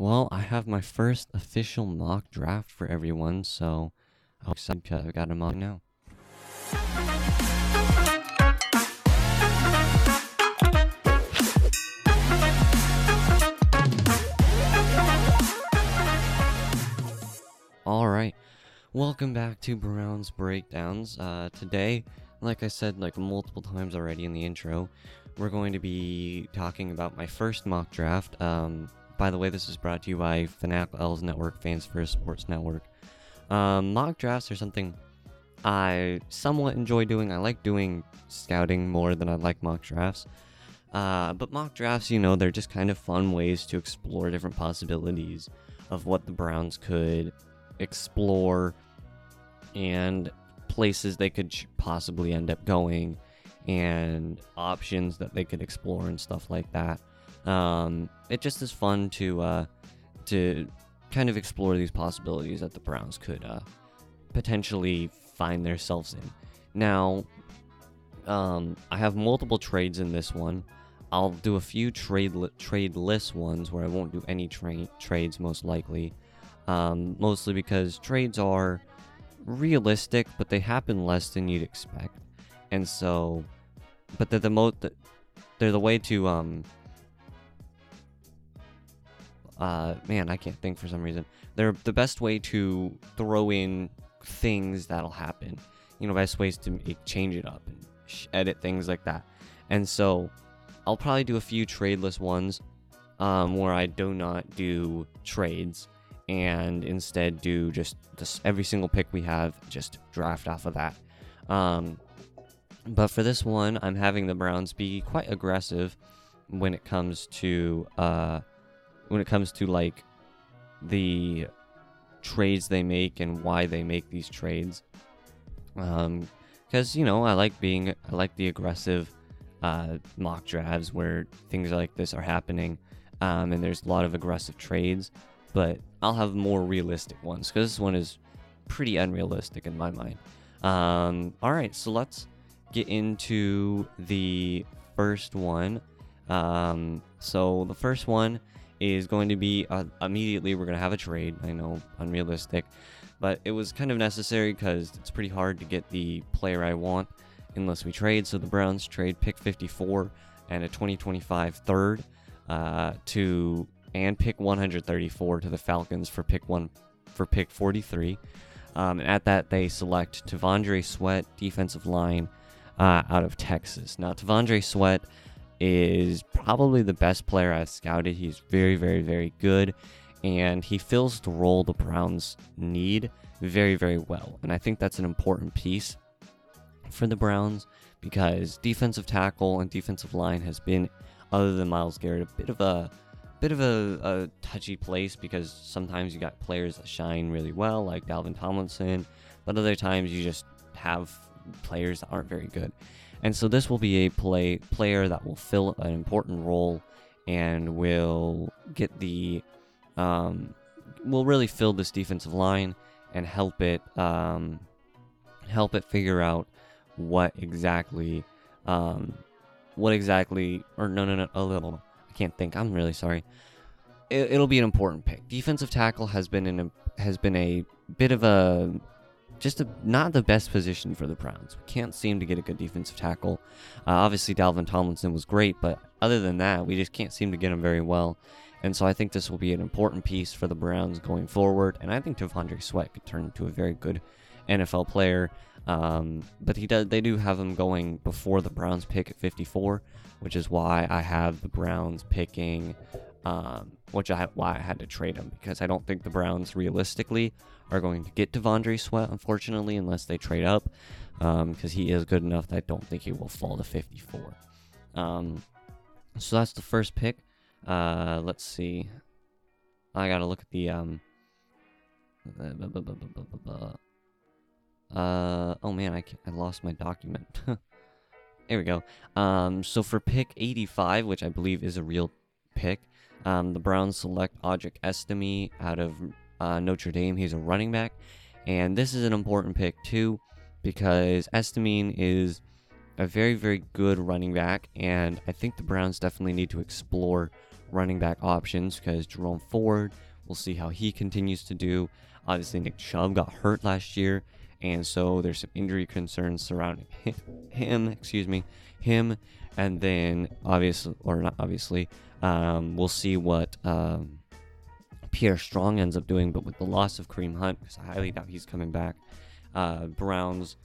Well, I have my first official mock draft for everyone, so I'm excited because I've got a mock now. Alright, welcome back to Browns Breakdowns. Today, like I said multiple times already in the intro, we're going to be talking about my first mock draft. By the way, this is brought to you by FanaticL's Network, Fans First Sports Network. Mock drafts are something I somewhat enjoy doing. I like doing scouting more than I like mock drafts. But mock drafts, they're just kind of fun ways to explore different possibilities of what the Browns could explore and places they could possibly end up going and options that they could explore and stuff like that. It just is fun to kind of explore these possibilities that the Browns could potentially find themselves in. Now, I have multiple trades in this one. I'll do a few trade list ones where I won't do any trades most likely, mostly because trades are realistic, but they happen less than you'd expect, and so, but they're the way to I can't think for some reason. They're the best way to throw in things that'll happen. Best ways to change it up and edit things like that. And so I'll probably do a few tradeless ones where I do not do trades and instead do just this, every single pick we have, just draft off of that. But for this one, I'm having the Browns be quite aggressive when it comes to... When it comes to the trades they make and why they make these trades. Because, I like the aggressive mock drafts where things like this are happening. And there's a lot of aggressive trades. But I'll have more realistic ones, because this one is pretty unrealistic in my mind. Alright, so let's get into the first one. So the first one is going to be, immediately we're going to have a trade. I know, unrealistic, but it was kind of necessary because it's pretty hard to get the player I want unless we trade. So the Browns trade pick 54 and a 2025 third and pick 134 to the Falcons for pick 43. And at that, they select T'Vondre Sweat, defensive line out of Texas. Now, T'Vondre Sweat is probably the best player I've scouted. He's very, very, very good, and he fills the role the Browns need very, very well. And I think that's an important piece for the Browns because defensive tackle and defensive line has been, other than Myles Garrett, a bit of a touchy place because sometimes you got players that shine really well, like Dalvin Tomlinson, but other times you just have players that aren't very good. And so this will be a player that will fill an important role and will get the will really fill this defensive line and help it figure out It'll be an important pick. Defensive tackle has been a bit of a not the best position for the Browns. We can't seem to get a good defensive tackle. Obviously, Dalvin Tomlinson was great, but other than that, we just can't seem to get him very well. And so I think this will be an important piece for the Browns going forward. And I think T'Vondre Sweat could turn into a very good NFL player. But they do have him going before the Browns pick at 54, which is why I have the Browns picking... why I had to trade him, because I don't think the Browns realistically are going to get T'Vondre Sweat, unfortunately, unless they trade up, because he is good enough that I don't think he will fall to 54. So that's the first pick. Let's see. I gotta look at the oh man, I lost my document. There we go. So for pick 85, which I believe is a real pick. The Browns select Audric Estime out of Notre Dame. He's a running back. And this is an important pick, too, because Estime is a very, very good running back. And I think the Browns definitely need to explore running back options because Jerome Ford, we'll see how he continues to do. Obviously, Nick Chubb got hurt last year. And so there's some injury concerns surrounding him. And then, we'll see what Pierre Strong ends up doing. But with the loss of Kareem Hunt, because I highly doubt he's coming back, Browns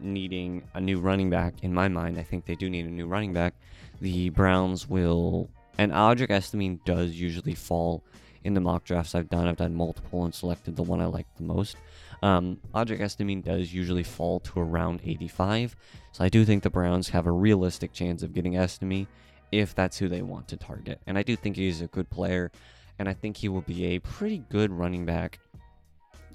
needing a new running back. In my mind, I think they do need a new running back. The Browns will... And Audric Estime does usually fall in the mock drafts I've done. I've done multiple and selected the one I like the most. Audric Estime does usually fall to around 85. So I do think the Browns have a realistic chance of getting Estime if that's who they want to target. And I do think he's a good player, and I think he will be a pretty good running back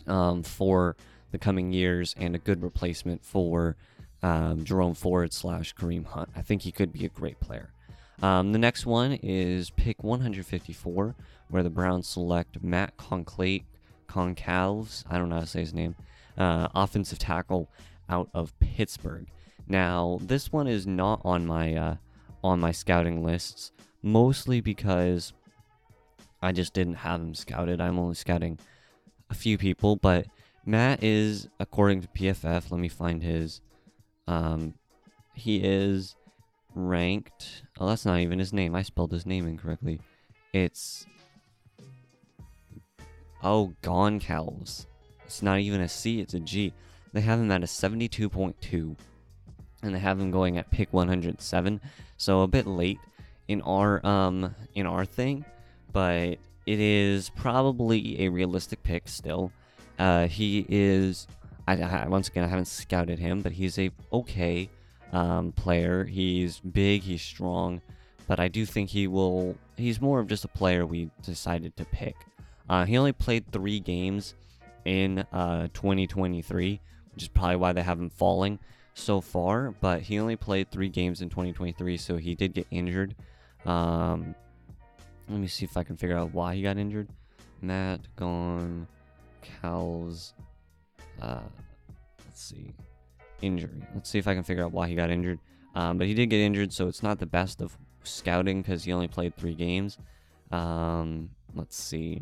for the coming years and a good replacement for Jerome Ford / Kareem Hunt. I think he could be a great player. The next one is pick 154, where the Browns select Matt Goncalves, I don't know how to say his name, offensive tackle out of Pittsburgh. Now, this one is not on my scouting lists, mostly because I just didn't have him scouted. I'm only scouting a few people, but Matt is, according to PFF, let me find his, he is ranked, oh, that's not even his name. I spelled his name incorrectly. It's, oh, Goncalves. It's not even a C, it's a G. They have him at a 72.2, and they have him going at pick 107, so a bit late in our thing, but it is probably a realistic pick still. He is, once again, I haven't scouted him, but he's a okay player. He's big, he's strong, but I do think he's more of just a player we decided to pick. He only played 3 games in 2023, which is probably why they have him falling so far, but he only played 3 games in 2023, so he did get injured. Let me see if I can figure out why he got injured. Matt Goncalves, let's see. Injury. Let's see if I can figure out why he got injured. But he did get injured, so it's not the best of scouting because he only played 3 games. Let's see.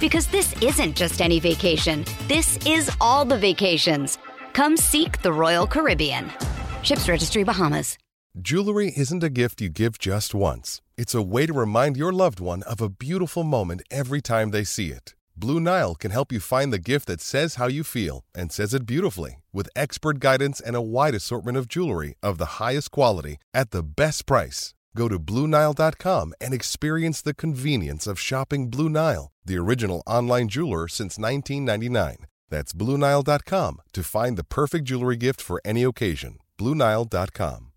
Because this isn't just any vacation. This is all the vacations. Come seek the Royal Caribbean. Ships Registry, Bahamas. Jewelry isn't a gift you give just once. It's a way to remind your loved one of a beautiful moment every time they see it. Blue Nile can help you find the gift that says how you feel and says it beautifully, with expert guidance and a wide assortment of jewelry of the highest quality at the best price. Go to BlueNile.com and experience the convenience of shopping Blue Nile, the original online jeweler since 1999. That's BlueNile.com to find the perfect jewelry gift for any occasion. BlueNile.com.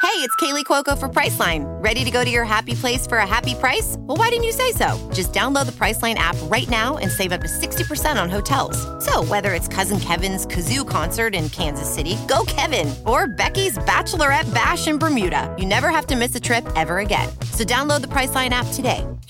Hey, it's Kaley Cuoco for Priceline. Ready to go to your happy place for a happy price? Well, why didn't you say so? Just download the Priceline app right now and save up to 60% on hotels. So whether it's Cousin Kevin's Kazoo Concert in Kansas City, go Kevin, or Becky's Bachelorette Bash in Bermuda, you never have to miss a trip ever again. So download the Priceline app today.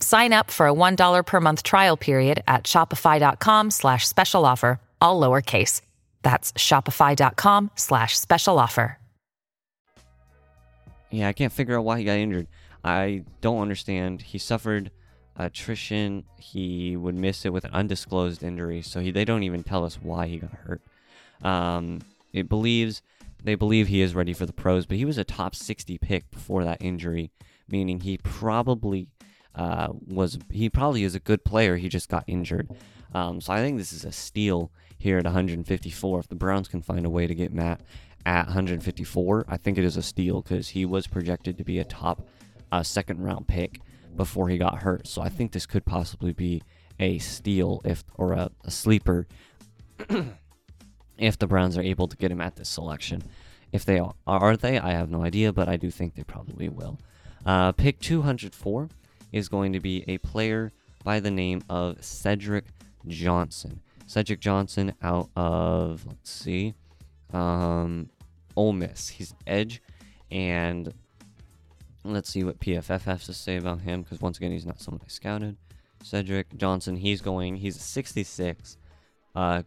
Sign up for a $1 per month trial period at shopify.com/special offer, all lowercase. That's shopify.com/special offer. Yeah, I can't figure out why he got injured. I don't understand. He suffered attrition. He would miss it with an undisclosed injury, so they don't even tell us why he got hurt. They believe he is ready for the pros, but he was a top 60 pick before that injury, meaning he probably is a good player. He just got injured. So I think this is a steal here at 154. If the Browns can find a way to get Matt at 154, I think it is a steal, because he was projected to be a top second-round pick before he got hurt. So I think this could possibly be a steal or a sleeper if the Browns are able to get him at this selection. If they are they? I have no idea, but I do think they probably will. Pick 204 is going to be a player by the name of Cedric Johnson. Cedric Johnson out of, Ole Miss. He's edge, and let's see what PFF has to say about him, because once again, he's not someone I scouted. Cedric Johnson, he's a 66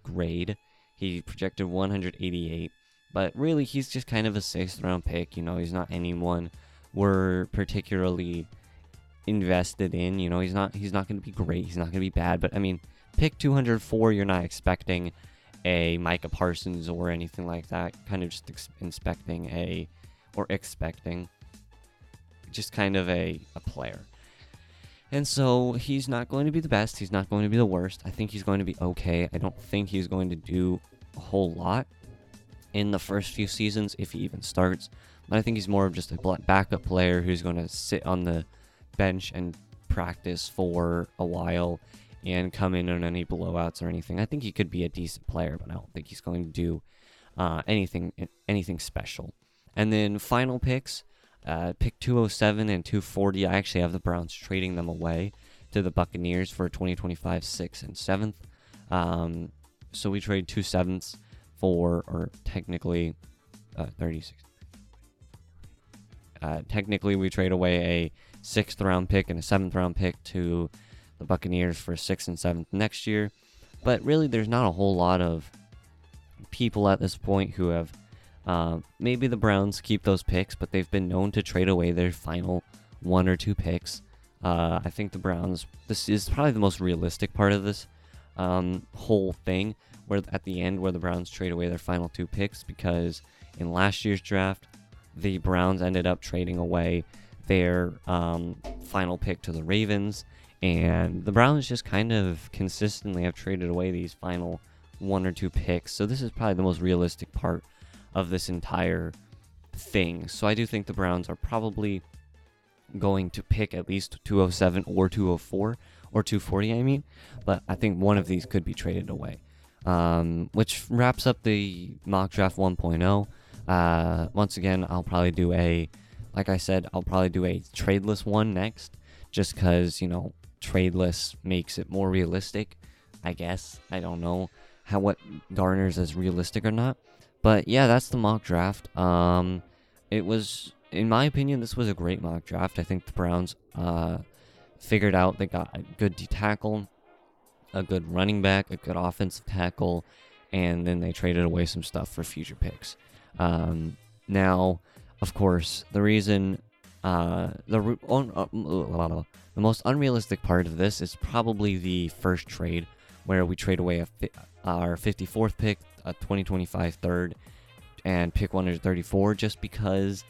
grade. He projected 188, but really he's just kind of a 6th round pick. You know, he's not anyone we're particularly invested in. You know, he's not going to be great. He's not going to be bad, but I mean, pick 204, you're not expecting a Micah Parsons or anything like that, kind of just expecting a player. And so he's not going to be the best. He's not going to be the worst. I think he's going to be okay. I don't think he's going to do a whole lot in the first few seasons, if he even starts. But I think he's more of just a backup player who's going to sit on the bench and practice for a while and come in on any blowouts or anything. I think he could be a decent player, but I don't think he's going to do anything special. And then final picks, pick 207 and 240. I actually have the Browns trading them away to the Buccaneers for 2025 6th and 7th. So we trade 2 7ths for 36. Technically, we trade away a 6th round pick and a 7th round pick to the Buccaneers for 6th and 7th next year. But really, there's not a whole lot of people at this point who have... maybe the Browns keep those picks, but they've been known to trade away their final 1 or 2 picks. I think the Browns... This is probably the most realistic part of this whole thing, where at the end, where the Browns trade away their final 2 picks, because in last year's draft, the Browns ended up trading away their final pick to the Ravens, and the Browns just kind of consistently have traded away these final 1 or 2 picks. So this is probably the most realistic part of this entire thing. So I do think the Browns are probably going to pick at least 207 or 204 or 240, But I think one of these could be traded away. Which wraps up the mock draft 1.0. Once again, I'll probably do a tradeless one next, just because, you know, tradeless makes it more realistic, I guess. I don't know what garners as realistic or not, But yeah, that's the mock draft. It was, in my opinion, this was a great mock draft. I think the Browns figured out they got a good D tackle, a good running back, a good offensive tackle, and then they traded away some stuff for future picks. Now, of course, the reason the most unrealistic part of this is probably the first trade, where we trade away our 54th pick, a 2025 third, and pick 134, just because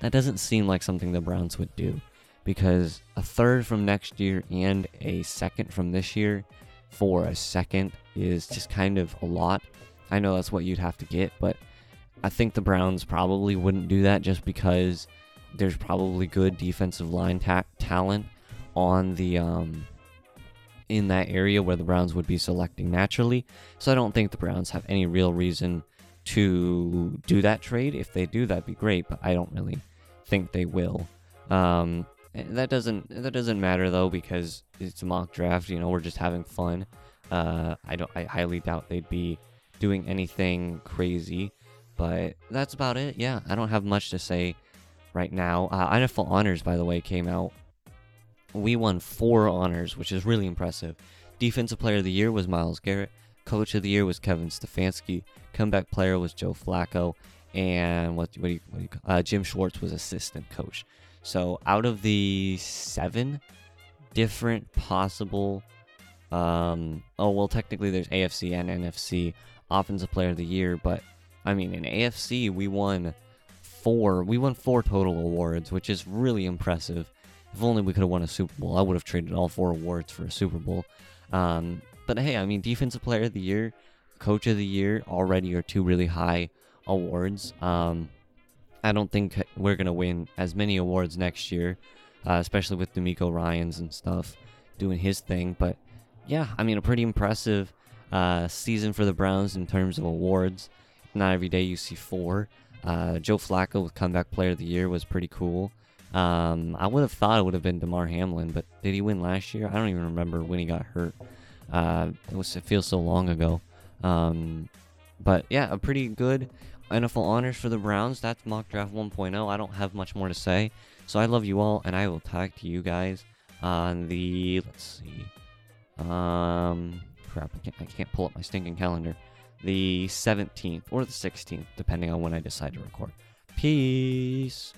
that doesn't seem like something the Browns would do. Because a third from next year and a second from this year for a second is just kind of a lot. I know that's what you'd have to get, but I think the Browns probably wouldn't do that, just because there's probably good defensive line talent on the in that area where the Browns would be selecting naturally. So I don't think the Browns have any real reason to do that trade. If they do, that'd be great, but I don't really think they will. That doesn't matter though, because it's a mock draft. You know, we're just having fun. I highly doubt they'd be doing anything crazy, but that's about it. Yeah, I don't have much to say right now. NFL Honors, by the way, came out. We won 4 honors, which is really impressive. Defensive Player of the Year was Myles Garrett. Coach of the Year was Kevin Stefanski. Comeback Player was Joe Flacco. And Jim Schwartz was assistant coach. So out of the 7 different possible, technically there's AFC and NFC Offensive Player of the Year, but I mean, in AFC we won 4 total awards, which is really impressive. If only we could have won a Super Bowl. I would have traded all 4 awards for a Super Bowl. But hey, I mean, Defensive Player of the Year, Coach of the Year already are 2 really high awards. I don't think we're going to win as many awards next year, especially with D'Amico Ryans and stuff doing his thing. But yeah, I mean, a pretty impressive season for the Browns in terms of awards. Not every day you see 4. Joe Flacco with Comeback Player of the Year was pretty cool. I would have thought it would have been Damar Hamlin, but did he win last year? I don't even remember when he got hurt. It feels so long ago. But yeah, a pretty good NFL Honors for the Browns. That's Mock Draft 1.0. I don't have much more to say. So I love you all, and I will talk to you guys on the, I can't pull up my stinking calendar. The 17th or the 16th, depending on when I decide to record. Peace.